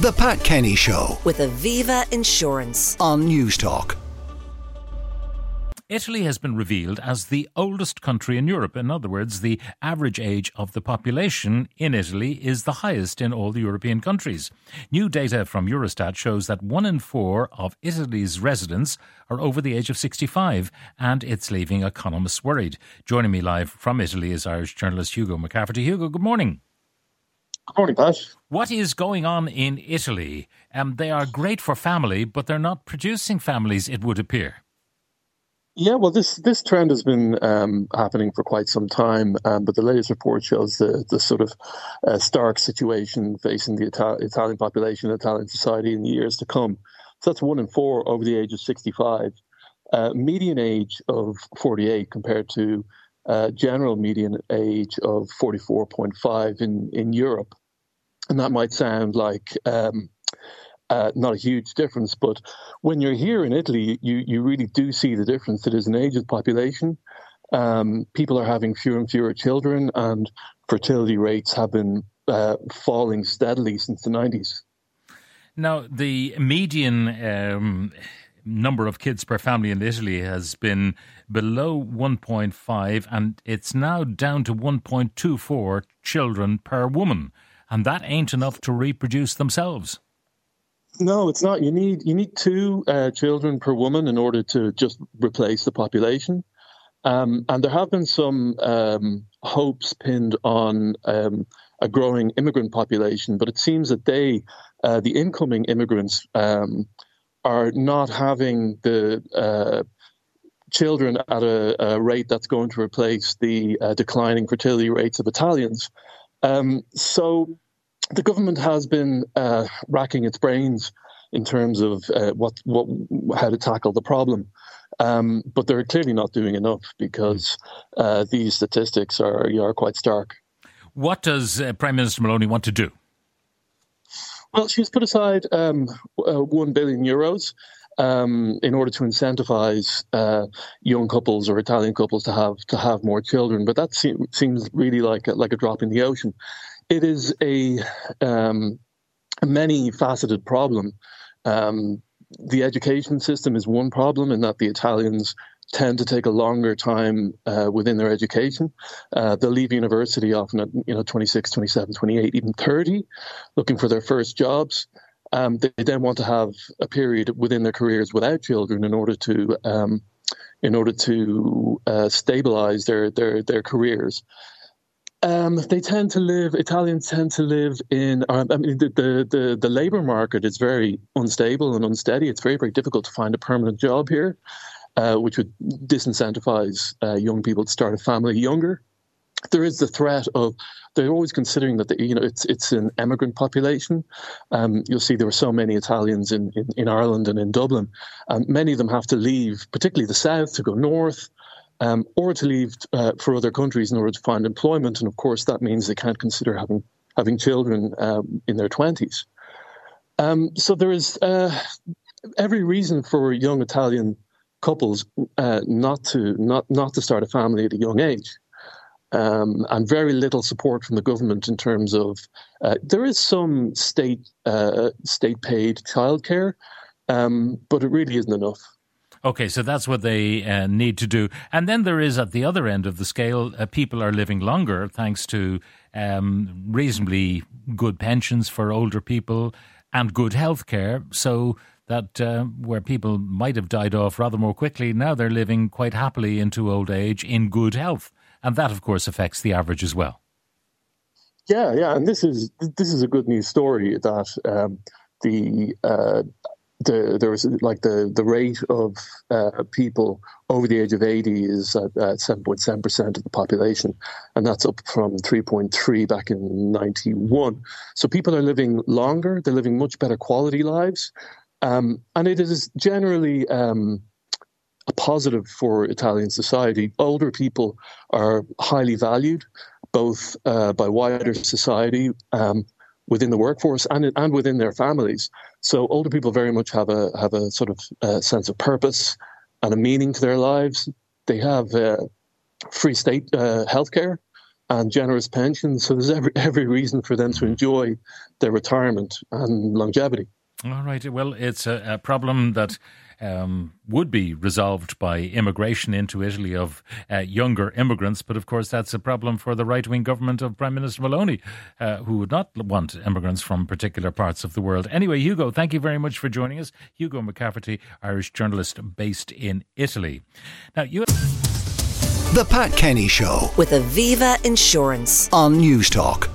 The Pat Kenny Show with Aviva Insurance on News Talk. Italy has been revealed as the oldest country in Europe. In other words, the average age of the population in Italy is the highest in all the European countries. New data from Eurostat shows that 1 in 4 of Italy's residents are over the age of 65, and it's leaving economists worried. Joining me live from Italy is Irish journalist Hugo McCafferty. Hugo, good morning. Good morning, Pat. What is going on in Italy? They are great for family, but they're not producing families, it would appear. Yeah, well, this trend has been happening for quite some time, but the latest report shows the sort of stark situation facing the Italian population, Italian society in the years to come. So that's 1 in 4 over the age of 65. Median age of 48 compared to general median age of 44.5 in Europe. And that might sound like not a huge difference, but when you're here in Italy, you really do see the difference. It is an aged population. People are having fewer and fewer children, and fertility rates have been falling steadily since the 90s. Now, the median number of kids per family in Italy has been below 1.5, and it's now down to 1.24 children per woman. And that ain't enough to reproduce themselves. No, it's not. You need two children per woman in order to just replace the population. And there have been some hopes pinned on a growing immigrant population, but it seems that the incoming immigrants, are not having the children at a rate that's going to replace the declining fertility rates of Italians. So the government has been racking its brains in terms of how to tackle the problem, but they're clearly not doing enough because these statistics are quite stark. What does Prime Minister Meloni want to do? Well, she's put aside €1 billion in order to incentivize young couples or Italian couples to have more children, but that seems really like a drop in the ocean. It is a many-faceted problem. The education system is one problem in that the Italians tend to take a longer time within their education. They'll leave university often at 26, 27, 28, even 30, looking for their first jobs. They then want to have a period within their careers without children in order to stabilize their careers. Italians tend to live in, the labour market is very unstable and unsteady. It's very, very difficult to find a permanent job here, which would disincentivize young people to start a family younger. There is the threat of, they're always considering that, it's an emigrant population. You'll see there were so many Italians in Ireland and in Dublin. Many of them have to leave, particularly the south, to go north. Or to leave for other countries in order to find employment. And of course, that means they can't consider having children in their 20s. So there is every reason for young Italian couples not to start a family at a young age. And very little support from the government in terms of, there is some state-paid childcare, but it really isn't enough. Okay, so that's what they need to do. And then there is, at the other end of the scale, people are living longer thanks to reasonably good pensions for older people and good health care, so that where people might have died off rather more quickly, now they're living quite happily into old age in good health. And that, of course, affects the average as well. Yeah, and this is a good news story that the rate of people over the age of 80 is at 7.7% of the population, and that's up from 3.3 back in 91. So people are living longer; they're living much better quality lives, and it is generally a positive for Italian society. Older people are highly valued, both by wider society, within the workforce and within their families. So older people very much have a sort of sense of purpose and a meaning to their lives. They have free state healthcare, and generous pensions. So there's every reason for them to enjoy their retirement and longevity. All right. Well, it's a problem that would be resolved by immigration into Italy of younger immigrants. But of course, that's a problem for the right-wing government of Prime Minister Meloni, who would not want immigrants from particular parts of the world. Anyway, Hugo, thank you very much for joining us. Hugo McCafferty, Irish journalist based in Italy. Now, you... The Pat Kenny Show with Aviva Insurance on News Talk.